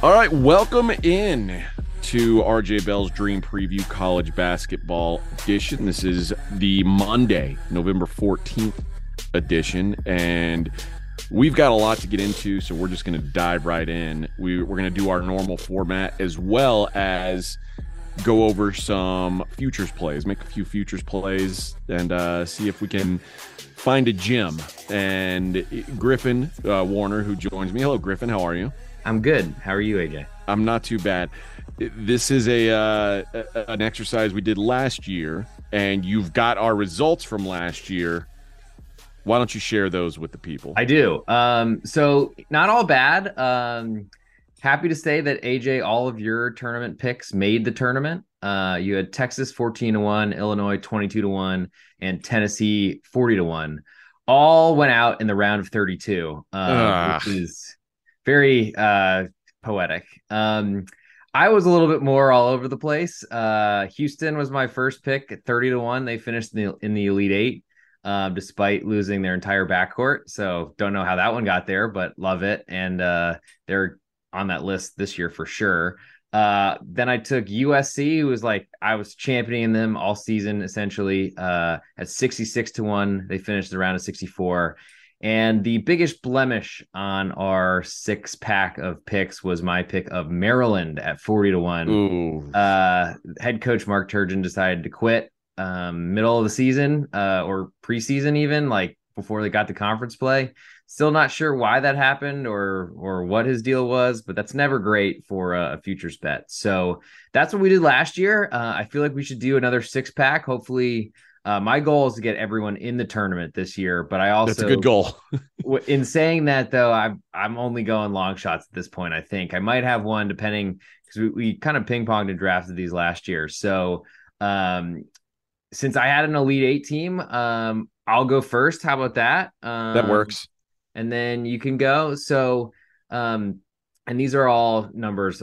All right, welcome in to RJ Bell's Dream Preview College Basketball Edition. This is the Monday, November 14th edition, and we've got a lot to get into, so we're just going to dive right in. We're going to do our normal format as well as go over some futures plays, make a few futures plays, and see if we can find a gem. And Griffin Warner, who joins me. Hello, Griffin. How are you? I'm good. How are you, AJ? I'm not too bad. This is an exercise we did last year, and you've got our results from last year. Why don't you share those with the people? I do. So not all bad. Happy to say that, AJ, all of your tournament picks made the tournament. You had Texas 14-1, Illinois 22-1, and Tennessee 40-1. All went out in the round of 32, which is very poetic. I was a little bit more all over the place. Houston was my first pick at 30-1. They finished in the Elite Eight despite losing their entire backcourt. So don't know how that one got there, but love it. And they're on that list this year for sure. Then I took USC, who was like, I was championing them all season, essentially, at 66-1. They finished the round of 64. And the biggest blemish on our six pack of picks was my pick of Maryland at 40-1. Ooh. Head coach Mark Turgeon decided to quit middle of the season or preseason, even like before they got the conference play. Still not sure why that happened or what his deal was, but that's never great for a futures bet. So that's what we did last year. I feel like we should do another six pack. Hopefully. My goal is to get everyone in the tournament this year, but I also... That's a good goal. In saying that, though, I'm only going long shots at this point, I think. I might have one, depending, because we kind of ping-ponged and drafted these last year. So since I had an Elite Eight team, I'll go first. How about that? That works. And then you can go. So, and these are all numbers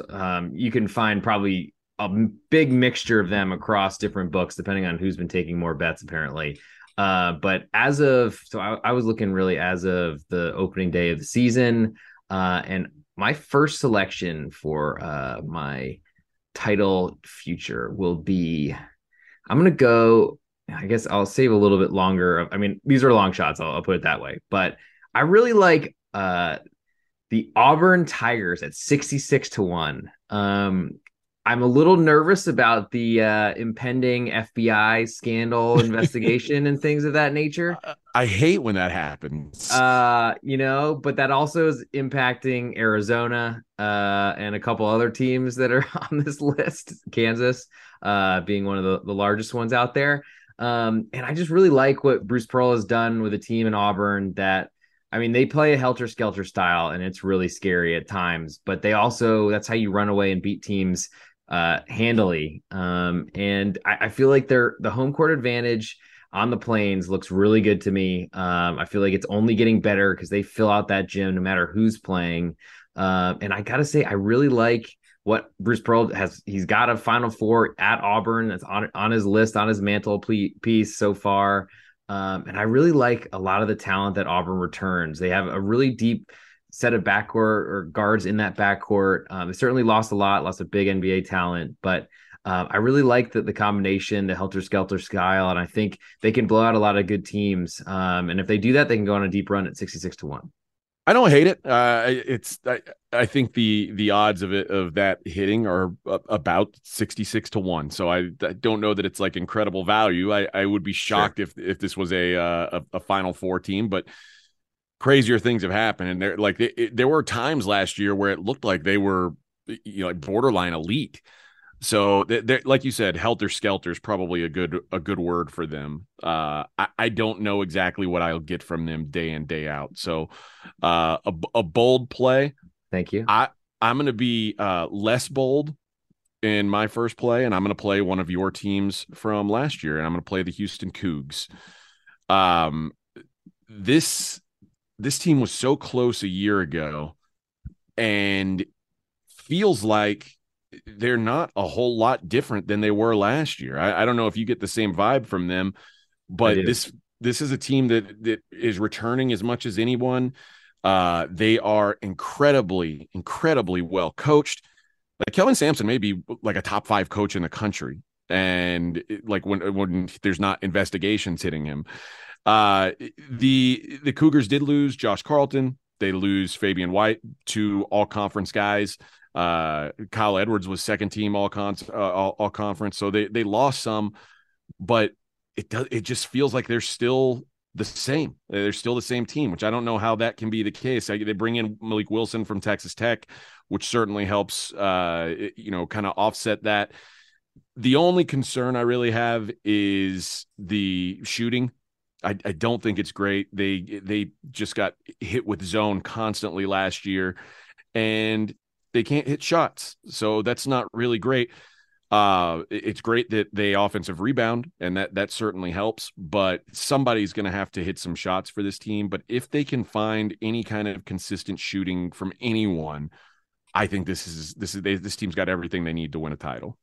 you can find probably... a big mixture of them across different books, depending on who's been taking more bets, apparently. But as of, so I was looking really as of the opening day of the season, and my first selection for my title future will be, I'm going to go, I guess I'll save a little bit longer. I mean, these are long shots. I'll put it that way, but I really like the Auburn Tigers at 66-1. I'm a little nervous about the impending FBI scandal investigation and things of that nature. I hate when that happens. But that also is impacting Arizona and a couple other teams that are on this list, Kansas being one of the largest ones out there. And I just really like what Bruce Pearl has done with a team in Auburn that, I mean, they play a helter-skelter style, and it's really scary at times, but they also, that's how you run away and beat teams handily. And I feel like the home court advantage on the Plains looks really good to me. I feel like it's only getting better because they fill out that gym no matter who's playing. And I got to say, I really like what Bruce Pearl has. He's got a Final Four at Auburn that's on his list, on his mantelpiece so far. And I really like a lot of the talent that Auburn returns. They have a really deep set of backcourt or guards in that backcourt. They certainly lost a lot, lots of big NBA talent, but I really like the combination, the helter-skelter style, and I think they can blow out a lot of good teams. And if they do that, they can go on a deep run at 66-1. I don't hate it. I think the odds of it, of that hitting, are about 66-1. So I don't know that it's like incredible value. I would be shocked if this was a Final Four team, but crazier things have happened. And there were times last year where it looked like they were, like borderline elite. So like you said, helter skelter is probably a good word for them. I don't know exactly what I'll get from them day in, day out. So a bold play. Thank you. I'm going to be less bold in my first play, and I'm going to play one of your teams from last year, and I'm going to play the Houston Cougs. This team was so close a year ago, and feels like they're not a whole lot different than they were last year. I don't know if you get the same vibe from them, but this is a team that is returning as much as anyone. They are incredibly, incredibly well coached. Like Kelvin Sampson may be like a top five coach in the country. And like when there's not investigations hitting him, the Cougars did lose Josh Carlton. They lose Fabian White, two all conference guys. Kyle Edwards was second team all conference. So they lost some, but it just feels like they're still the same. They're still the same team, which I don't know how that can be the case. They bring in Malik Wilson from Texas Tech, which certainly helps, kind of offset that. The only concern I really have is the shooting. I don't think it's great. They just got hit with zone constantly last year, and they can't hit shots. So that's not really great. It's great that they offensive rebound, and that certainly helps. But somebody's going to have to hit some shots for this team. But if they can find any kind of consistent shooting from anyone, I think this team's got everything they need to win a title.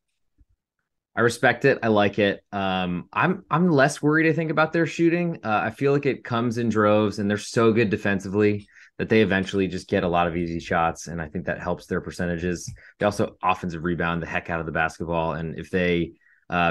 I respect it. I like it. I'm less worried, I think, about their shooting. I feel like it comes in droves, and they're so good defensively that they eventually just get a lot of easy shots, and I think that helps their percentages. They also offensive rebound the heck out of the basketball, and if they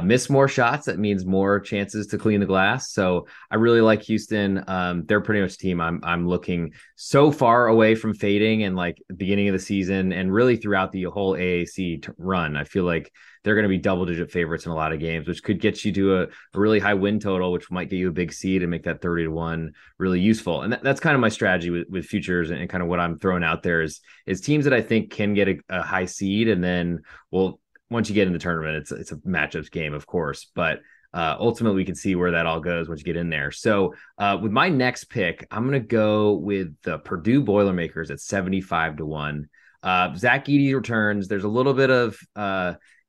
miss more shots, that means more chances to clean the glass. So I really like Houston. They're pretty much a team I'm looking so far away from fading, and like the beginning of the season and really throughout the whole AAC run, I feel like they're going to be double-digit favorites in a lot of games, which could get you to a really high win total, which might get you a big seed and make that 30-1 really useful. And that's kind of my strategy with futures and kind of what I'm throwing out there is teams that I think can get a high seed, and then once you get in the tournament, it's a matchups game, of course, but ultimately we can see where that all goes once you get in there. So with my next pick, I'm going to go with the Purdue Boilermakers at 75-1. Zach Edey returns. There's a little bit of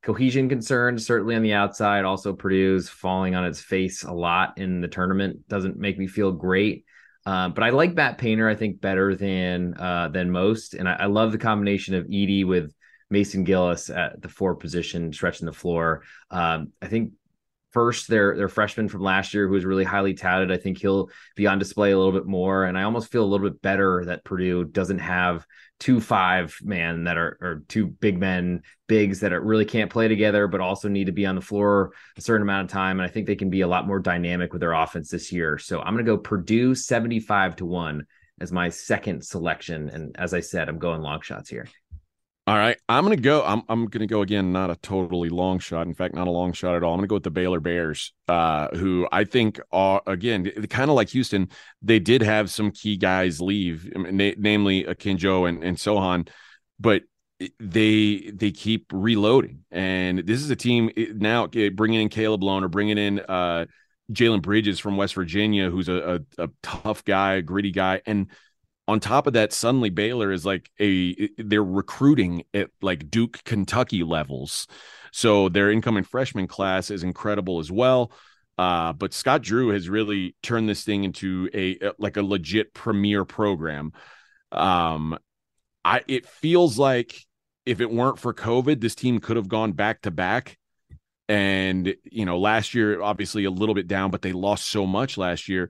cohesion concerns, certainly on the outside. Also, Purdue's falling on its face a lot in the tournament. Doesn't make me feel great. But I like Matt Painter, I think, better than most. And I love the combination of Edey with Mason Gillis at the four position, stretching the floor. I think first their freshman from last year, who was really highly touted, I think he'll be on display a little bit more. And I almost feel a little bit better that Purdue doesn't have 2 5 men that are, or two big men, bigs that are really can't play together, but also need to be on the floor a certain amount of time. And I think they can be a lot more dynamic with their offense this year. So I'm going to go Purdue 75-1 as my second selection. And as I said, I'm going long shots here. All right, I'm going to go again, not a totally long shot. In fact, not a long shot at all. I'm going to go with the Baylor Bears, who I think are, again, kind of like Houston, they did have some key guys leave, namely Akinjo and Sohan, but they keep reloading. And this is a team now bringing in Caleb Loan, or bringing in Jalen Bridges from West Virginia, who's a tough guy, a gritty guy, and on top of that, suddenly Baylor is like they're recruiting at like Duke, Kentucky levels. So their incoming freshman class is incredible as well. But Scott Drew has really turned this thing into a legit premier program. It feels like if it weren't for COVID, this team could have gone back to back. And, last year, obviously a little bit down, but they lost so much last year.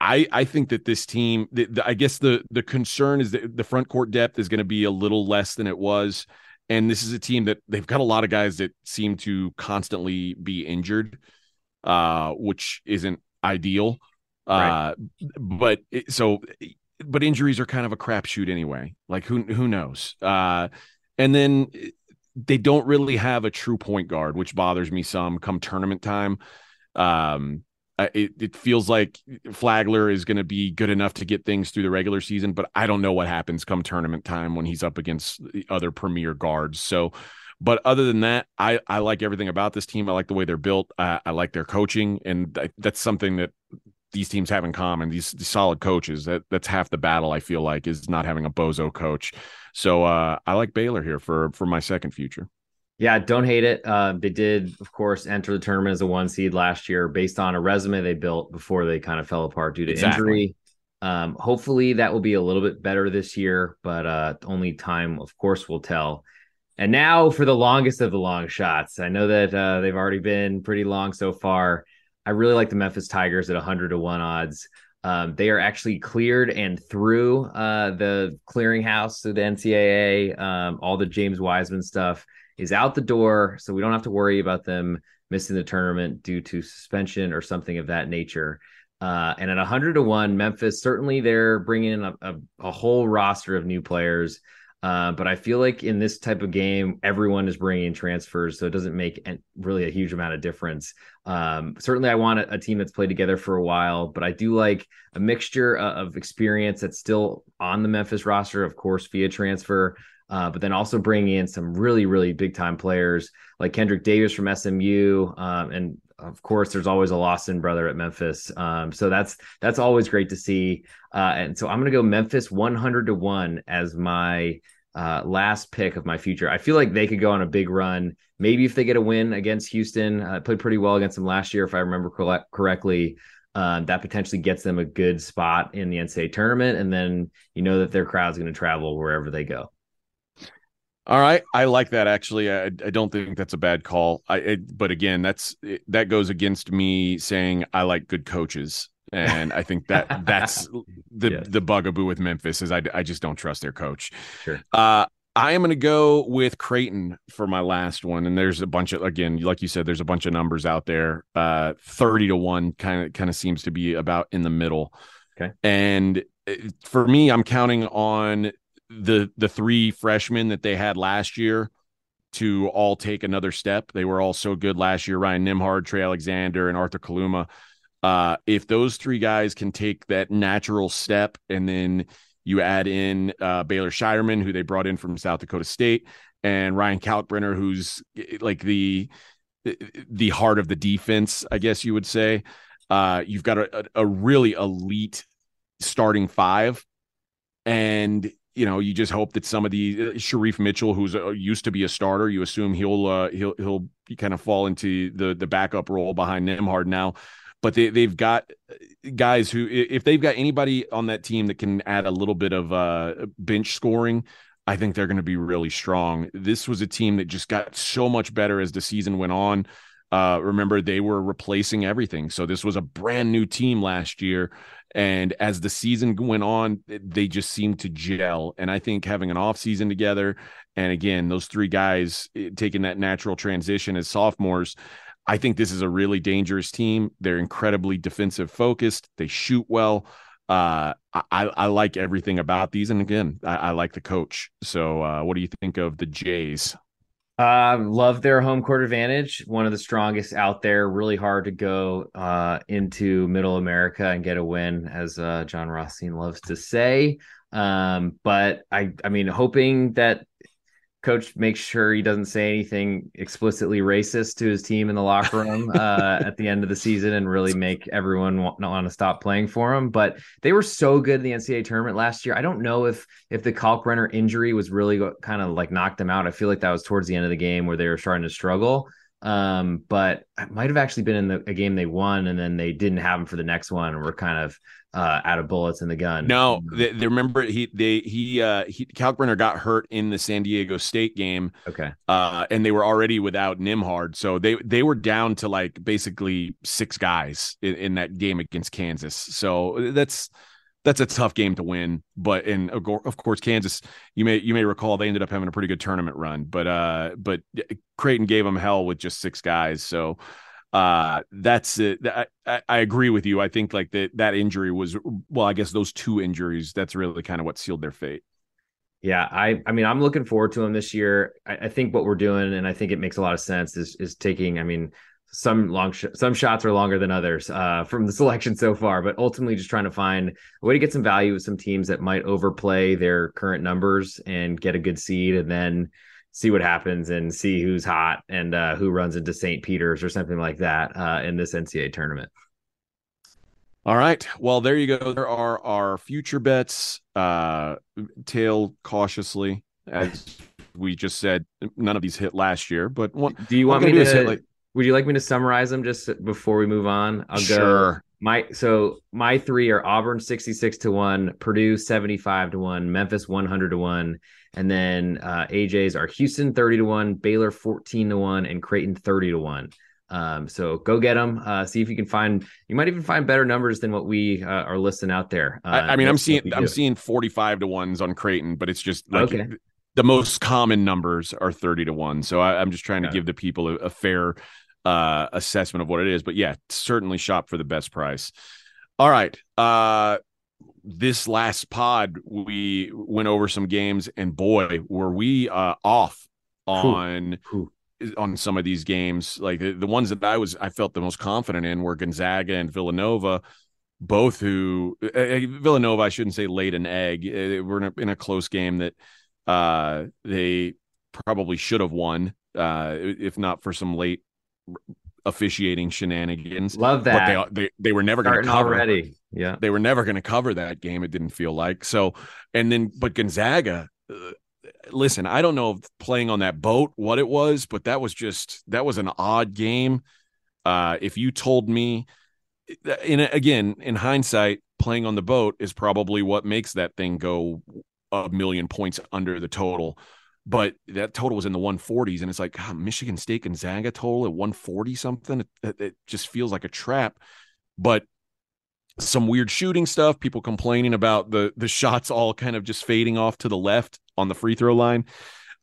I think that this team, I guess the concern is that the front court depth is going to be a little less than it was. And this is a team that they've got a lot of guys that seem to constantly be injured, which isn't ideal. Right. But injuries are kind of a crapshoot anyway. Like who knows? And then they don't really have a true point guard, which bothers me some come tournament time. It feels like Flagler is going to be good enough to get things through the regular season, but I don't know what happens come tournament time when he's up against the other premier guards. So, but other than that, I like everything about this team. I like the way they're built. I like their coaching, and that's something that these teams have in common. These solid coaches, that's half the battle, I feel like, is not having a bozo coach. So I like Baylor here for my second future. Yeah, don't hate it. They did, of course, enter the tournament as a 1 seed last year based on a resume they built before they kind of fell apart due to injury. Hopefully that will be a little bit better this year, but only time, of course, will tell. And now for the longest of the long shots. I know that they've already been pretty long so far. I really like the Memphis Tigers at 100-1 odds. They are actually cleared and through the clearinghouse through the NCAA. All the James Wiseman stuff is out the door, so we don't have to worry about them missing the tournament due to suspension or something of that nature. And at 100-1, Memphis, certainly they're bringing in a whole roster of new players. But I feel like in this type of game, everyone is bringing in transfers, so it doesn't make really a huge amount of difference. Certainly I want a team that's played together for a while, but I do like a mixture of experience that's still on the Memphis roster, of course, via transfer, but then also bringing in some really, really big-time players like Kendrick Davis from SMU, and of course, there's always a Lawson brother at Memphis. So that's always great to see. And so I'm going to go Memphis 100-1 as my last pick of my future. I feel like they could go on a big run. Maybe if they get a win against Houston, played pretty well against them last year, if I remember correctly, that potentially gets them a good spot in the NCAA tournament. And then you know that their crowd's going to travel wherever they go. All right. I like that. Actually, I don't think that's a bad call. But again, that goes against me saying I like good coaches. And I think that's the bugaboo with Memphis is I just don't trust their coach. Sure. I am going to go with Creighton for my last one. And there's a bunch of, again, like you said, there's a bunch of numbers out there. 30-1 kind of seems to be about in the middle. Okay. And for me, I'm counting on the three freshmen that they had last year to all take another step. They were all so good last year, Ryan Nembhard, Trey Alexander, and Arthur Kaluma. If those three guys can take that natural step, and then you add in Baylor Shireman, who they brought in from South Dakota State, and Ryan Kalkbrenner, who's like the heart of the defense, I guess you would say. You've got a really elite starting five, and you know, you just hope that some of the Sharif Mitchell, who's used to be a starter, you assume he'll kind of fall into the backup role behind Nembhard now. But they've got guys who, if they've got anybody on that team that can add a little bit of bench scoring, I think they're going to be really strong. This was a team that just got so much better as the season went on. Remember, they were replacing everything. So this was a brand new team last year. And as the season went on, they just seemed to gel. And I think having an off season together, and again, those three guys taking that natural transition as sophomores, I think this is a really dangerous team. They're incredibly defensive focused. They shoot well. I like everything about these. And again, I like the coach. So what do you think of the Jays? Love their home court advantage. One of the strongest out there. Really hard to go into Middle America and get a win, as John Rothstein loves to say. But I mean, hoping that coach makes sure he doesn't say anything explicitly racist to his team in the locker room at the end of the season and really make everyone want to stop playing for him. But they were so good in the NCAA tournament last year. I don't know if the Kalkbrenner injury was really kind of like knocked them out. I feel like that was towards the end of the game where they were starting to struggle. But it might have actually been in a game they won, and then they didn't have him for the next one, and we're kind of out of bullets in the gun. No, they remember Kalkbrenner got hurt in the San Diego State game. Okay, and they were already without Nembhard, so they were down to like basically six guys in that game against Kansas. So that's a tough game to win, but and of course Kansas, you may recall they ended up having a pretty good tournament run, but Creighton gave them hell with just six guys. So that's it. I agree with you. I think like that injury was, well, I guess those two injuries, that's really kind of what sealed their fate. Yeah, I mean, I'm looking forward to them this year. I think what we're doing, and I think it makes a lot of sense, is taking. I mean, some shots are longer than others from the selection so far, but ultimately just trying to find a way to get some value with some teams that might overplay their current numbers and get a good seed, and then see what happens and see who's hot and who runs into St. Peter's or something like that in this NCAA tournament. All right. Well, there you go. There are our future bets. Tail cautiously, as we just said, none of these hit last year, but would you like me to summarize them just before we move on? Sure. My three are Auburn 66-1, Purdue 75-1, Memphis 100-1, and then AJ's are Houston 30-1, Baylor 14-1, and Creighton 30-1. So go get them. See if you can find, you might even find better numbers than what we are listing out there. I mean, I'm seeing 45-to-1s on Creighton, but it's just like the most common numbers are 30-to-1. So I'm just trying to give the people a fair assessment of what it is, but yeah, certainly shop for the best price. All right. This last pod, we went over some games, and boy, were we off on some of these games. Like the ones that I felt the most confident in were Gonzaga and Villanova, both who Villanova, I shouldn't say laid an egg. They were in a close game that they probably should have won, if not for some late officiating shenanigans. Love that. But they were never going to cover already. Yeah. They were never going to cover that game. It didn't feel like so. And then, but Gonzaga, listen, I don't know if playing on that boat, what it was, but that was an odd game. If you told me, again, in hindsight, playing on the boat is probably what makes that thing go a million points under the total. But that total was in the 140s, and it's like Michigan State Gonzaga total at 140 something. It just feels like a trap. But some weird shooting stuff, people complaining about the shots all kind of just fading off to the left on the free throw line.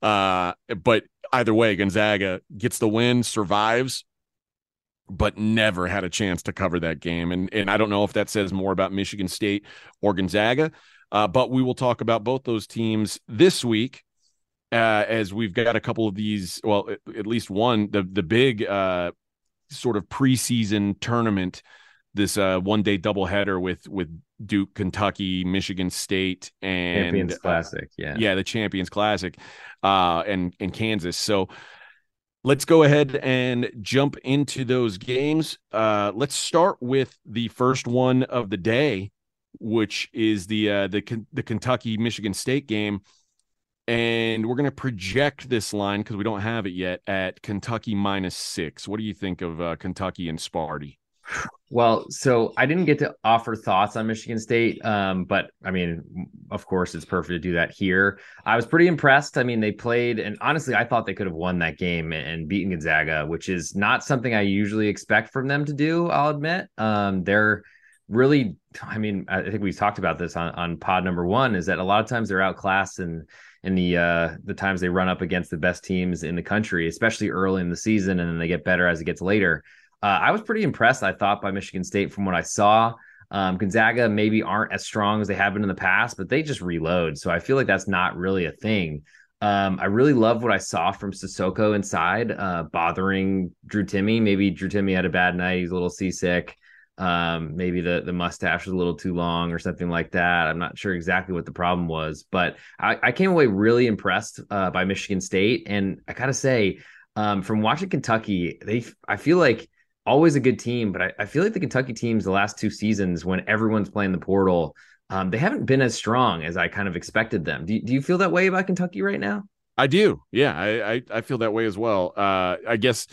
But either way, Gonzaga gets the win, survives, but never had a chance to cover that game. And I don't know if that says more about Michigan State or Gonzaga, but we will talk about both those teams this week. As we've got a couple of these, well, at least one, the big sort of preseason tournament, this one-day doubleheader with Duke, Kentucky, Michigan State, and Champions Classic, the Champions Classic, and Kansas. So let's go ahead and jump into those games. Let's start with the first one of the day, which is the Kentucky Michigan State game. And we're going to project this line because we don't have it yet at Kentucky -6. What do you think of Kentucky and Sparty? Well, so I didn't get to offer thoughts on Michigan State, but I mean, of course, it's perfect to do that here. I was pretty impressed. I mean, they played, and honestly, I thought they could have won that game and beaten Gonzaga, which is not something I usually expect from them to do, I'll admit. They're really, I mean, I think we've talked about this on pod number one, is that a lot of times they're outclassed and the times they run up against the best teams in the country, especially early in the season, and then they get better as it gets later. I was pretty impressed, I thought, by Michigan State from what I saw. Gonzaga maybe aren't as strong as they have been in the past, but they just reload. So I feel like that's not really a thing. I really love what I saw from Sissoko inside, bothering Drew Timme. Maybe Drew Timme had a bad night. He's a little seasick. Maybe the mustache was a little too long or something like that. I'm not sure exactly what the problem was, but I came away really impressed by Michigan State. And I gotta say, from watching Kentucky, I feel like always a good team, but I feel like the Kentucky teams the last two seasons, when everyone's playing the portal, they haven't been as strong as I kind of expected them. Do you feel that way about Kentucky right now? I do. Yeah, I feel that way as well. I guess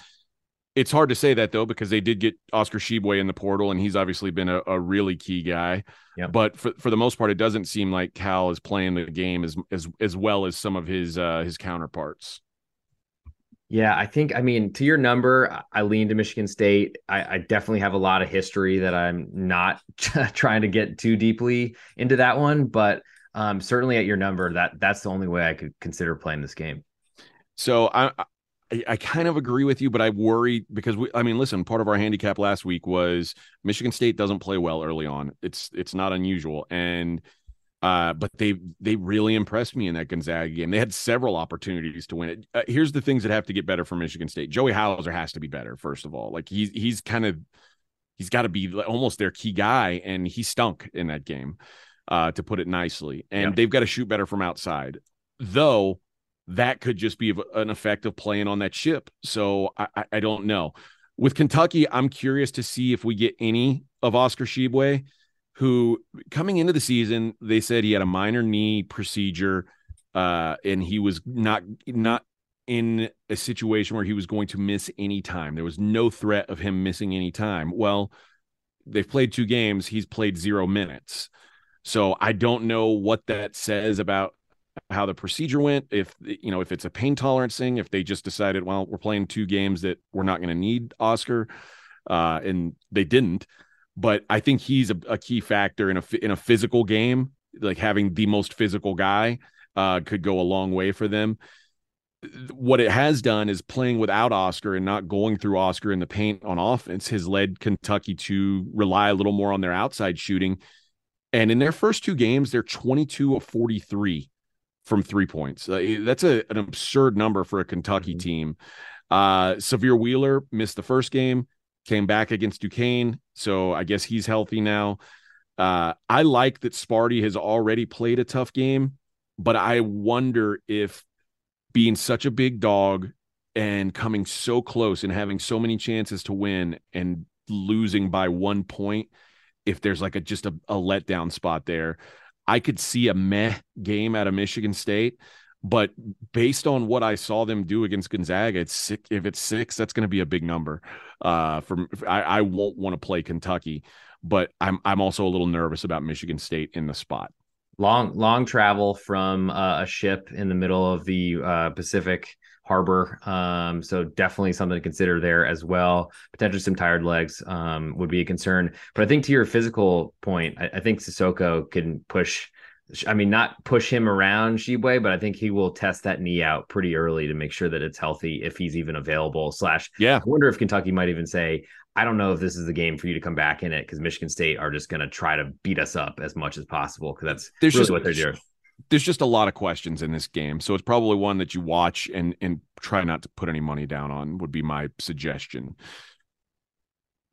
it's hard to say that, though, because they did get Oscar Tshiebwe in the portal, and he's obviously been a really key guy. Yep. But for the most part, it doesn't seem like Cal is playing the game as well as some of his counterparts. Yeah, I think, I mean, to your number, I lean to Michigan State. I definitely have a lot of history that I'm not trying to get too deeply into that one. But certainly at your number, that's the only way I could consider playing this game. So I kind of agree with you, but I worry because part of our handicap last week was Michigan State doesn't play well early on. It's not unusual. And, but they really impressed me in that Gonzaga game. They had several opportunities to win it. Here's the things that have to get better for Michigan State. Joey Hauser has to be better. First of all, like he's got to be almost their key guy. And he stunk in that game, to put it nicely. And they've got to shoot better from outside, though. That could just be an effect of playing on that ship. So I don't know. With Kentucky, I'm curious to see if we get any of Oscar Tshiebwe, who coming into the season, they said he had a minor knee procedure and he was not in a situation where he was going to miss any time. There was no threat of him missing any time. Well, they've played two games. He's played 0 minutes. So I don't know what that says about how the procedure went, if, you know, if it's a pain tolerance thing, if they just decided, well, we're playing two games that we're not going to need Oscar, and they didn't. But I think he's a key factor in a physical game. Like, having the most physical guy could go a long way for them. What it has done is playing without Oscar and not going through Oscar in the paint on offense has led Kentucky to rely a little more on their outside shooting. And in their first two games, they're 22 of 43 from 3 points. That's an absurd number for a Kentucky team. Severe Wheeler missed the first game, came back against Duquesne, so I guess he's healthy now. I like that Sparty has already played a tough game, but I wonder if being such a big dog and coming so close and having so many chances to win and losing by 1 point, if there's like a letdown spot there. I could see a meh game out of Michigan State, but based on what I saw them do against Gonzaga, it's six. If it's six, that's going to be a big number. I won't want to play Kentucky, but I'm also a little nervous about Michigan State in the spot. Long travel from a ship in the middle of the Pacific Harbor, so definitely something to consider there as well. Potentially some tired legs would be a concern, but I think to your physical point, I think Sissoko can push. I mean, not push him around Tshiebwe, but I think he will test that knee out pretty early to make sure that it's healthy if he's even available. I wonder if Kentucky might even say, I don't know if this is the game for you to come back in it, because Michigan State are just going to try to beat us up as much as possible, because what they're doing. There's just a lot of questions in this game. So it's probably one that you watch and try not to put any money down on, would be my suggestion.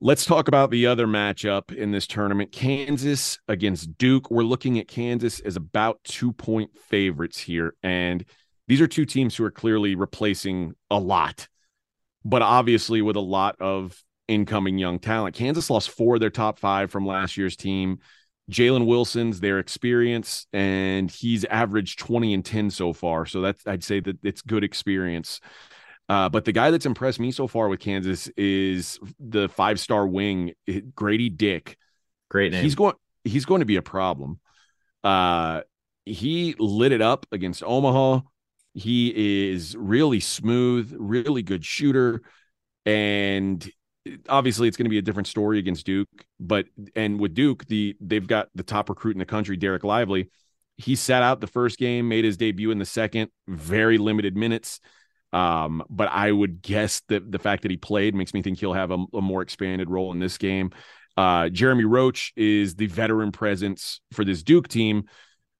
Let's talk about the other matchup in this tournament, Kansas against Duke. We're looking at Kansas as about 2-point favorites here. And these are two teams who are clearly replacing a lot, but obviously with a lot of incoming young talent. Kansas lost 4 of their top 5 from last year's team. Jalen Wilson's their experience, and he's averaged 20 and 10 so far. So I'd say that it's good experience. But the guy that's impressed me so far with Kansas is the 5-star wing, Grady Dick. Great name. He's going to be a problem. He lit it up against Omaha. He is really smooth, really good shooter, and obviously it's going to be a different story against Duke, and with Duke, they've got the top recruit in the country, Derek Lively. He sat out the first game, made his debut in the second, very limited minutes. But I would guess that the fact that he played makes me think he'll have a more expanded role in this game. Jeremy Roach is the veteran presence for this Duke team,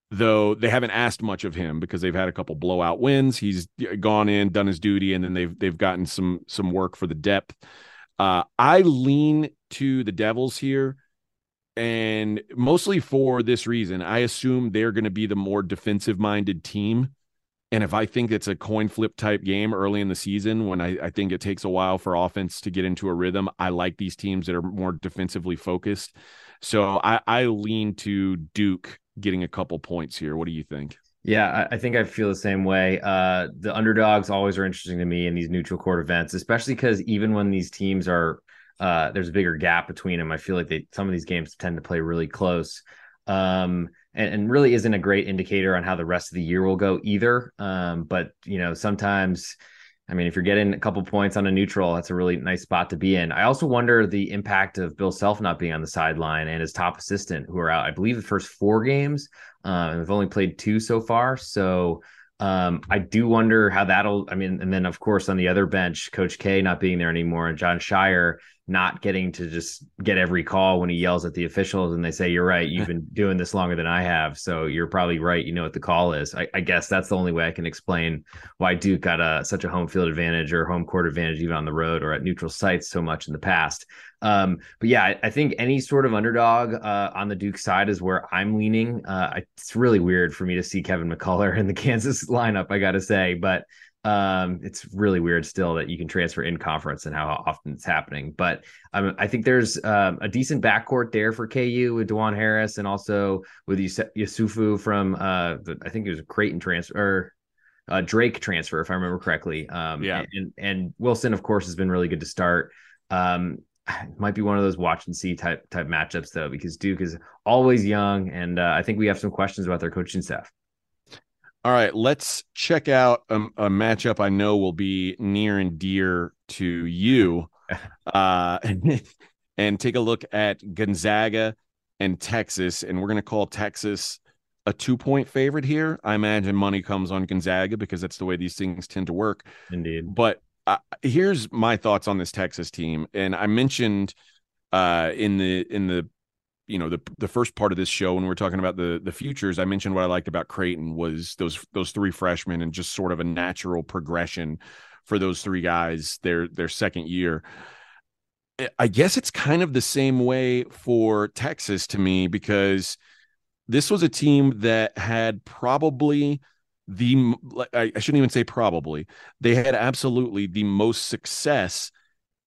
though they haven't asked much of him because they've had a couple blowout wins. He's gone in, done his duty, and then they've gotten some work for the depth. I lean to the Devils here, and mostly for this reason. I assume they're going to be the more defensive-minded team, and if I think it's a coin flip type game early in the season when I think it takes a while for offense to get into a rhythm, I like these teams that are more defensively focused. So I lean to Duke getting a couple points here. What do you think? Yeah, I think I feel the same way. The underdogs always are interesting to me in these neutral court events, especially because even when these teams are there's a bigger gap between them, I feel like some of these games tend to play really close. And really isn't a great indicator on how the rest of the year will go either. But, you know, sometimes, I mean, if you're getting a couple points on a neutral, that's a really nice spot to be in. I also wonder the impact of Bill Self not being on the sideline and his top assistant, who are out, I believe, the first 4 games. And we've only played 2 so far. So I do wonder how and then, of course, on the other bench, Coach K not being there anymore and John Shire not getting to just get every call when he yells at the officials and they say, you're right, you've been doing this longer than I have. So you're probably right. You know what the call is. I guess that's the only way I can explain why Duke got such a home field advantage or home court advantage, even on the road or at neutral sites so much in the past. But yeah, I think any sort of underdog on the Duke side is where I'm leaning. It's really weird for me to see Kevin McCullough in the Kansas lineup, I got to say, but it's really weird still that you can transfer in conference and how often it's happening. But I think there's a decent backcourt there for KU with DeJuan Harris and also with Yusufu from, I think it was a Creighton transfer, or Drake transfer, if I remember correctly. Yeah. And Wilson, of course, has been really good to start. It might be one of those watch and see type matchups, though, because Duke is always young. And I think we have some questions about their coaching staff. All right, let's check out a matchup I know will be near and dear to you, and take a look at Gonzaga and Texas. And we're going to call Texas a 2-point favorite here. I imagine money comes on Gonzaga because that's the way these things tend to work. Indeed. But here's my thoughts on this Texas team. And I mentioned in the you know, the first part of this show, when we're talking about the futures, I mentioned what I liked about Creighton was those three freshmen and just sort of a natural progression for those three guys, their second year. I guess it's kind of the same way for Texas to me, because this was a team that had probably I shouldn't even say probably, they had absolutely the most success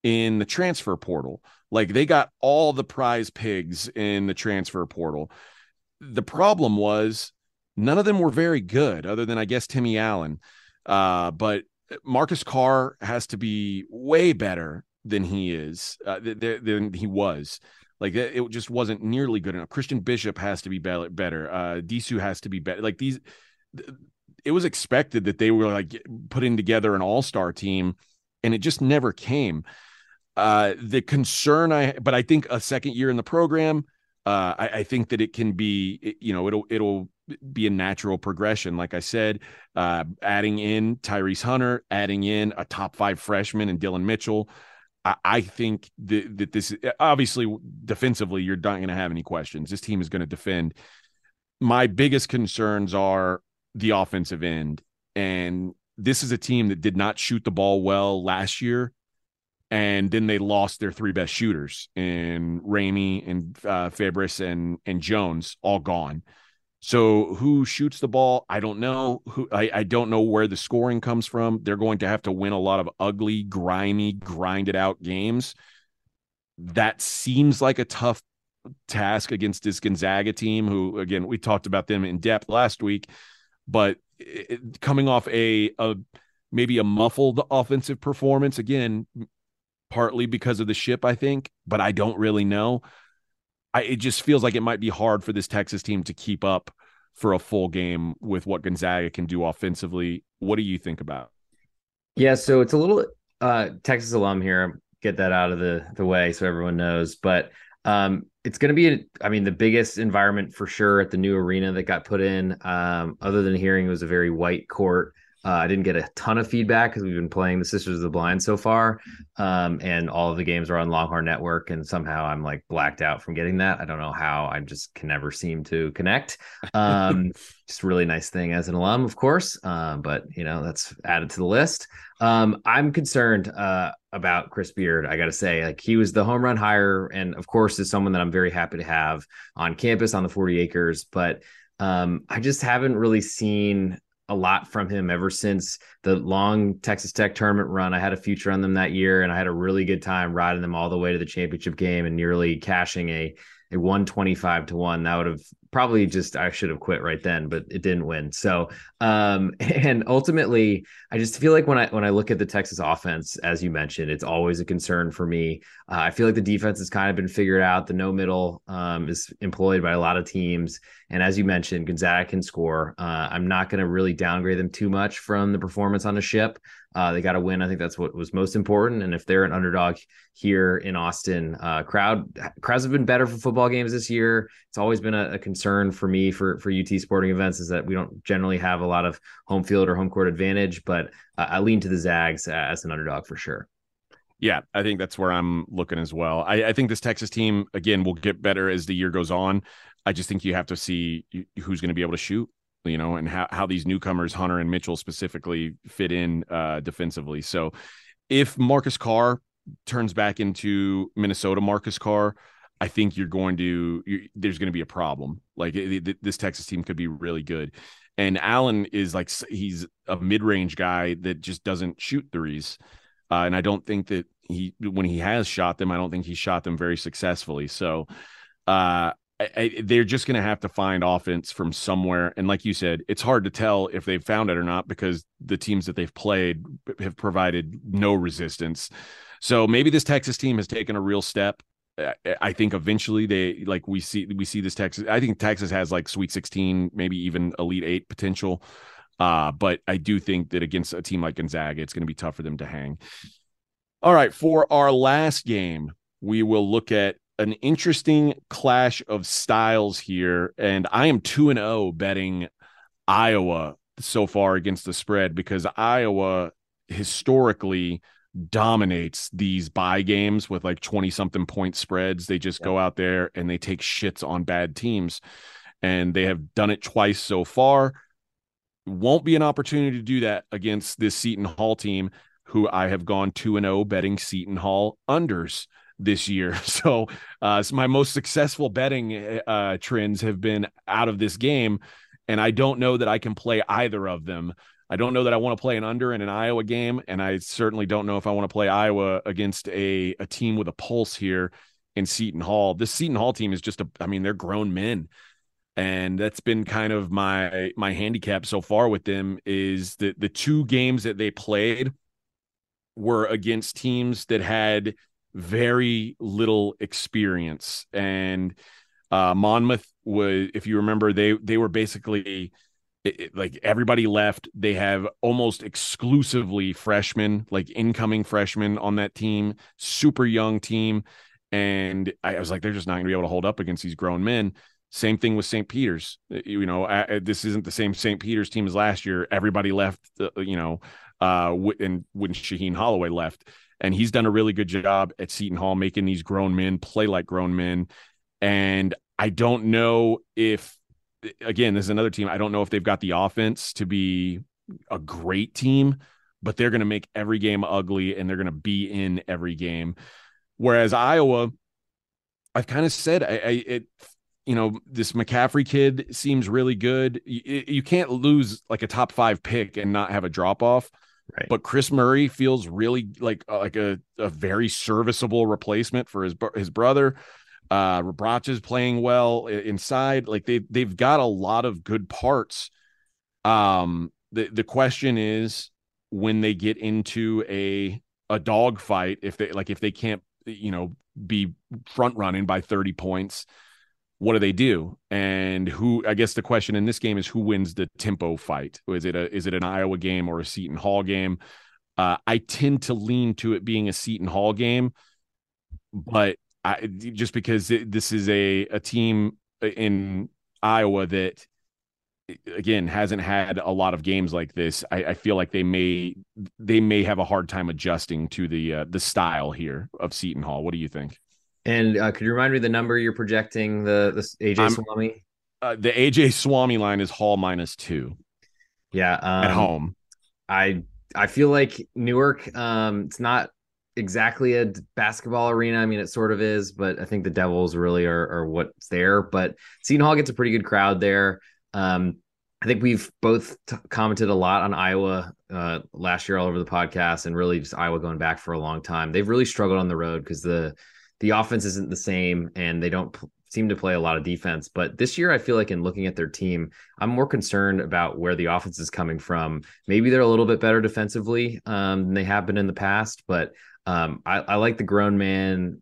in the transfer portal. Like, they got all the prize pigs in the transfer portal. The problem was none of them were very good, other than, I guess, Timmy Allen. But Marcus Carr has to be way better than he is, than he was. Like, it just wasn't nearly good enough. Christian Bishop has to be better. Disu has to be better. Like, it was expected that they were, like, putting together an all-star team, and it just never came. The concern but I think a second year in the program, I think that it can be, you know, it'll be a natural progression. Like I said, adding in Tyrese Hunter, adding in a top 5 freshman and Dylan Mitchell. I think that this, obviously defensively, you're not going to have any questions. This team is going to defend. My biggest concerns are the offensive end. And this is a team that did not shoot the ball well last year. And then they lost their three best shooters in Ramey and Fabris and Jones, all gone. So who shoots the ball? I don't know. I don't know where the scoring comes from. They're going to have to win a lot of ugly, grimy, grinded out games. That seems like a tough task against this Gonzaga team, who, again, we talked about them in depth last week, but coming off a maybe a muffled offensive performance, again, partly because of the ship, I think, but I don't really know. It just feels like it might be hard for this Texas team to keep up for a full game with what Gonzaga can do offensively. What do you think about? Yeah, so it's a little Texas alum here. Get that out of the way so everyone knows. But it's going to be, the biggest environment for sure at the new arena that got put in. Other than hearing it was a very white court. I didn't get a ton of feedback because we've been playing the Sisters of the Blind so far, and all of the games are on Longhorn Network, and somehow I'm like blacked out from getting that. I don't know how. I just can never seem to connect. Just a really nice thing as an alum, of course, but you know, that's added to the list. I'm concerned about Chris Beard. I got to say, like, he was the home run hire, and of course is someone that I'm very happy to have on campus on the 40 acres, but I just haven't really seen a lot from him ever since the long Texas Tech tournament run. I had a future on them that year, and I had a really good time riding them all the way to the championship game and nearly cashing a 125-1. That would have probably I should have quit right then, but it didn't win. So, and ultimately I just feel like when I look at the Texas offense, as you mentioned, it's always a concern for me. I feel like the defense has kind of been figured out. The no middle is employed by a lot of teams. And as you mentioned, Gonzaga can score. I'm not going to really downgrade them too much from the performance on the ship. They got to win. I think that's what was most important. And if they're an underdog here in Austin, crowds have been better for football games this year. It's always been a concern for me for UT sporting events, is that we don't generally have a lot of home field or home court advantage, but I lean to the Zags as an underdog for sure. Yeah, I think that's where I'm looking as well. I think this Texas team, again, will get better as the year goes on. I just think you have to see who's going to be able to shoot, you know, and how these newcomers, Hunter and Mitchell specifically, fit in defensively. So if Marcus Carr turns back into Minnesota Marcus Carr, I think there's going to be a problem. Like, this Texas team could be really good. And Allen is like, he's a mid-range guy that just doesn't shoot threes. And I don't think that when he has shot them, I don't think he shot them very successfully. So they're just going to have to find offense from somewhere. And like you said, it's hard to tell if they've found it or not, because the teams that they've played have provided no resistance. So maybe this Texas team has taken a real step. I think eventually we see this Texas. I think Texas has like Sweet 16, maybe even Elite 8 potential. But I do think that against a team like Gonzaga, it's going to be tough for them to hang. All right, for our last game, we will look at an interesting clash of styles here. And I am 2-0 betting Iowa so far against the spread, because Iowa historically dominates these bye games with like 20-something point spreads. They just go out there and they take shits on bad teams. And they have done it twice so far. Won't be an opportunity to do that against this Seton Hall team, who I have gone 2-0 betting Seton Hall unders this year. So, so my most successful betting trends have been out of this game, and I don't know that I can play either of them. I don't know that I want to play an under in an Iowa game, and I certainly don't know if I want to play Iowa against a team with a pulse here in Seton Hall. This Seton Hall team is just I mean, they're grown men. And that's been kind of my handicap so far with them, is that the two games that they played were against teams that had very little experience. And Monmouth was, if you remember, they were basically like everybody left. They have almost exclusively freshmen, like incoming freshmen on that team, super young team. And I was like, they're just not going to be able to hold up against these grown men. Same thing with St. Peter's. You know, this isn't the same St. Peter's team as last year. Everybody left, and when Shaheen Holloway left. And he's done a really good job at Seton Hall making these grown men play like grown men. And I don't know if, again, this is another team, I don't know if they've got the offense to be a great team, but they're going to make every game ugly and they're going to be in every game. Whereas Iowa, I've kind of said, you know, this McCaffrey kid seems really good. You can't lose like a top 5 pick and not have a drop off. Right. But Chris Murray feels really like a very serviceable replacement for his brother. Rabrach is playing well inside. Like they've got a lot of good parts. The question is when they get into a dog fight, if they can't, you know, be front running by 30 points. What do they do? And I guess the question in this game is who wins the tempo fight? Is it an Iowa game or a Seton Hall game? I tend to lean to it being a Seton Hall game, but just because this is a team in Iowa that, again, hasn't had a lot of games like this, I feel like they may have a hard time adjusting to the style here of Seton Hall. What do you think? And could you remind me the number you're projecting, the AJ Swami? The AJ Swami line is Hall -2. Yeah. At home. I feel like Newark, it's not exactly a basketball arena. I mean, it sort of is, but I think the Devils really are what's there. But Seton Hall gets a pretty good crowd there. I think we've both commented a lot on Iowa last year all over the podcast, and really just Iowa going back for a long time. They've really struggled on the road because the offense isn't the same, and they don't seem to play a lot of defense. But this year, I feel like in looking at their team, I'm more concerned about where the offense is coming from. Maybe they're a little bit better defensively than they have been in the past, but I like the grown man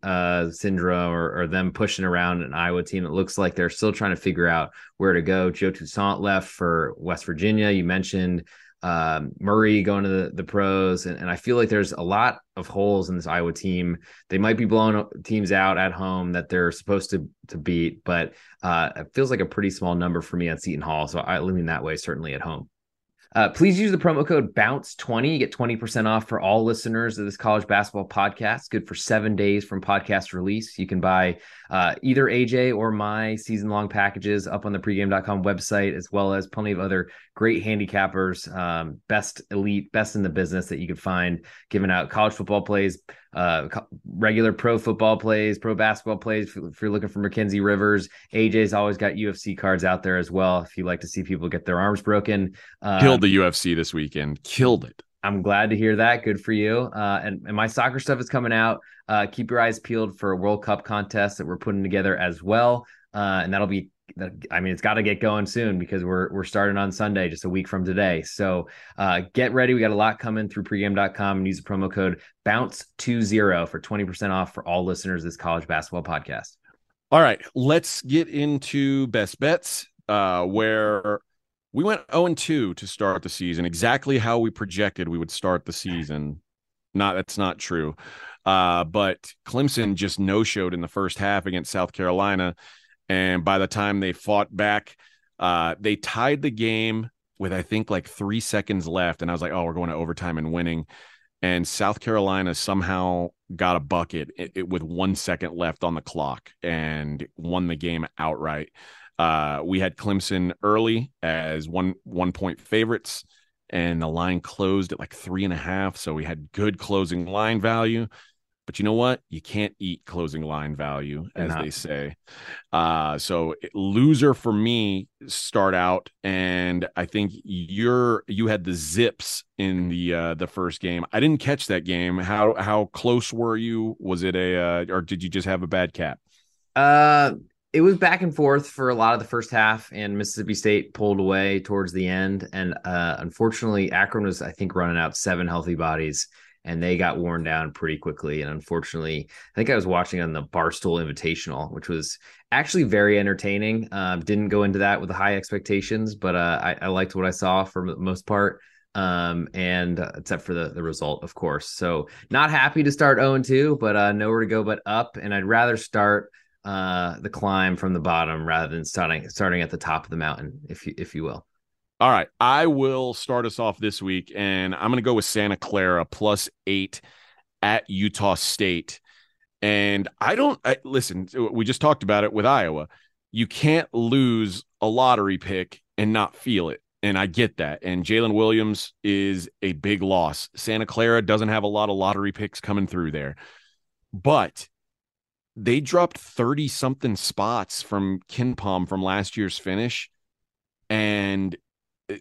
syndrome or them pushing around an Iowa team. It looks like they're still trying to figure out where to go. Joe Toussaint left for West Virginia. You mentioned Murray going to the pros, and I feel like there's a lot of holes in this Iowa team. They might be blowing teams out at home that they're supposed to beat, but it feels like a pretty small number for me on Seton Hall, so I lean that way, certainly at home. Please use the promo code BOUNCE20. You get 20% off for all listeners of this college basketball podcast. Good for 7 days from podcast release. You can buy either AJ or my season-long packages up on the pregame.com website, as well as plenty of other great handicappers, best elite, best in the business that you could find, giving out college football plays, regular pro football plays, pro basketball plays. If you're looking for Mackenzie Rivers, AJ's always got UFC cards out there as well. If you like to see people get their arms broken, killed the UFC this weekend. Killed it. I'm glad to hear that. Good for you. And my soccer stuff is coming out. Keep your eyes peeled for a World Cup contest that we're putting together as well. And that'll be, I mean, it's got to get going soon because we're starting on Sunday, just a week from today. So get ready. We got a lot coming through pregame.com, and use the promo code BOUNCE20 for 20% off for all listeners of this college basketball podcast. All right, let's get into best bets, where We went 0-2 to start the season, exactly how we projected we would start the season. That's not true. But Clemson just no-showed in the first half against South Carolina, and by the time they fought back, they tied the game with, I think, like 3 seconds left, and I was like, oh, we're going to overtime and winning. And South Carolina somehow got a bucket with 1 second left on the clock and won the game outright. We had Clemson early as one-point favorites, and the line closed at like 3.5. So we had good closing line value. But you know what? You can't eat closing line value, as they say. So loser for me start out, and I think you had the Zips in the first game. I didn't catch that game. How close were you? Was it or did you just have a bad cap? It was back and forth for a lot of the first half, and Mississippi State pulled away towards the end. And unfortunately, Akron was, I think, running out 7 healthy bodies, and they got worn down pretty quickly. And unfortunately, I think I was watching on the Barstool Invitational, which was actually very entertaining. Didn't go into that with high expectations, but I liked what I saw for the most part. And except for the result, of course. So not happy to start 0-2, but nowhere to go but up. And I'd rather start the climb from the bottom rather than starting at the top of the mountain, if you will. All right, I will start us off this week, and I'm going to go with Santa Clara +8 at Utah State. And listen, we just talked about it with Iowa. You can't lose a lottery pick and not feel it, and I get that. And Jalen Williams is a big loss. Santa Clara doesn't have a lot of lottery picks coming through there, but they dropped 30-something spots from Kinpom from last year's finish. And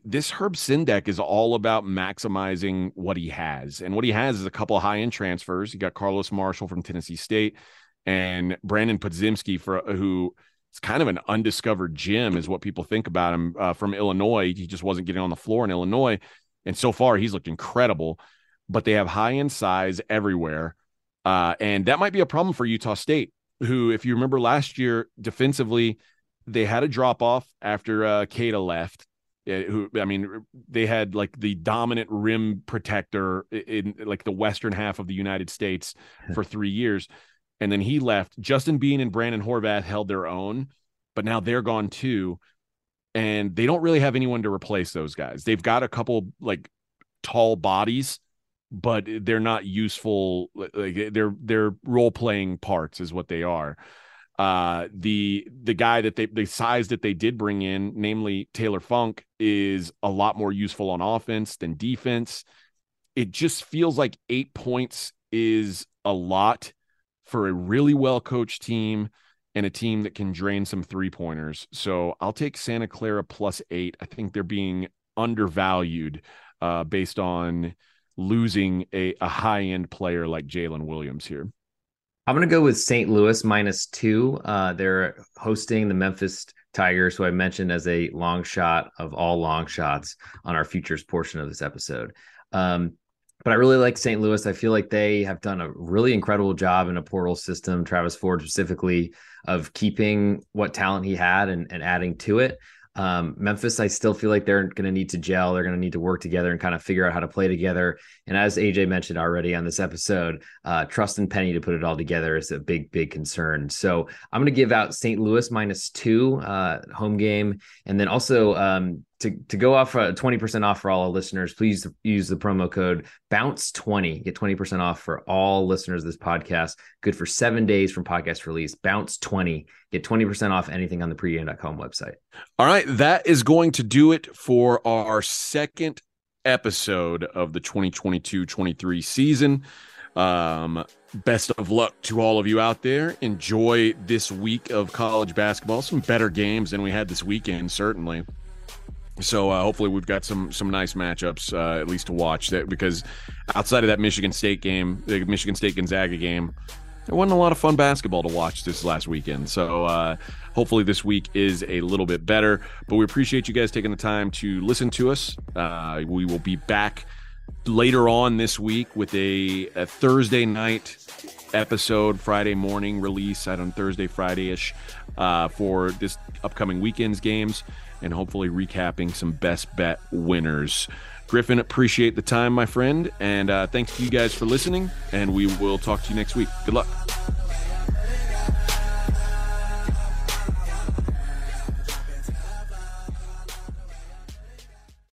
this Herb Syndak is all about maximizing what he has. And what he has is a couple of high-end transfers. You got Carlos Marshall from Tennessee State and Brandon Podzimski, who is kind of an undiscovered gem is what people think about him, from Illinois. He just wasn't getting on the floor in Illinois. And so far, he's looked incredible. But they have high-end size everywhere. And that might be a problem for Utah State, who, if you remember last year, defensively, they had a drop-off after Cada left. They had like the dominant rim protector in like the western half of the United States for 3 years. And then he left. Justin Bean and Brandon Horvath held their own, but now they're gone too. And they don't really have anyone to replace those guys. They've got a couple like tall bodies, but they're not useful. Like they're role-playing parts is what they are. The guy that the size that they did bring in, namely Taylor Funk, is a lot more useful on offense than defense. It just feels like 8 points is a lot for a really well-coached team and a team that can drain some three-pointers. So I'll take Santa Clara +8. I think they're being undervalued based on losing a high-end player like Jalen Williams here. I'm going to go with St. Louis -2. They're hosting the Memphis Tigers, who I mentioned as a long shot of all long shots on our futures portion of this episode. But I really like St. Louis. I feel like they have done a really incredible job in a portal system, Travis Ford specifically, of keeping what talent he had and adding to it. Memphis, I still feel like they're going to need to gel. They're going to need to work together and kind of figure out how to play together. And as AJ mentioned already on this episode, Tristan Penny to put it all together is a big, big concern. So I'm going to give out St. Louis -2 home game. And then also to go off 20% off for all our listeners, please use the promo code BOUNCE20. Get 20% off for all listeners of this podcast. Good for 7 days from podcast release. BOUNCE20. Get 20% off anything on the pregame.com website. All right, that is going to do it for our second episode of the 2022-23 season. Best of luck to all of you out there. Enjoy this week of college basketball. Some better games than we had this weekend, certainly. So hopefully we've got some nice matchups at least to watch, that because outside of that Michigan State game, the Michigan State Gonzaga game, there wasn't a lot of fun basketball to watch this last weekend. So hopefully this week is a little bit better. But we appreciate you guys taking the time to listen to us. We will be back later on this week with a Thursday night episode, Friday morning release out on Thursday, Friday-ish for this upcoming weekend's games, and hopefully recapping some best bet winners. Griffin, appreciate the time, my friend, and thanks to you guys for listening, and we will talk to you next week. Good luck.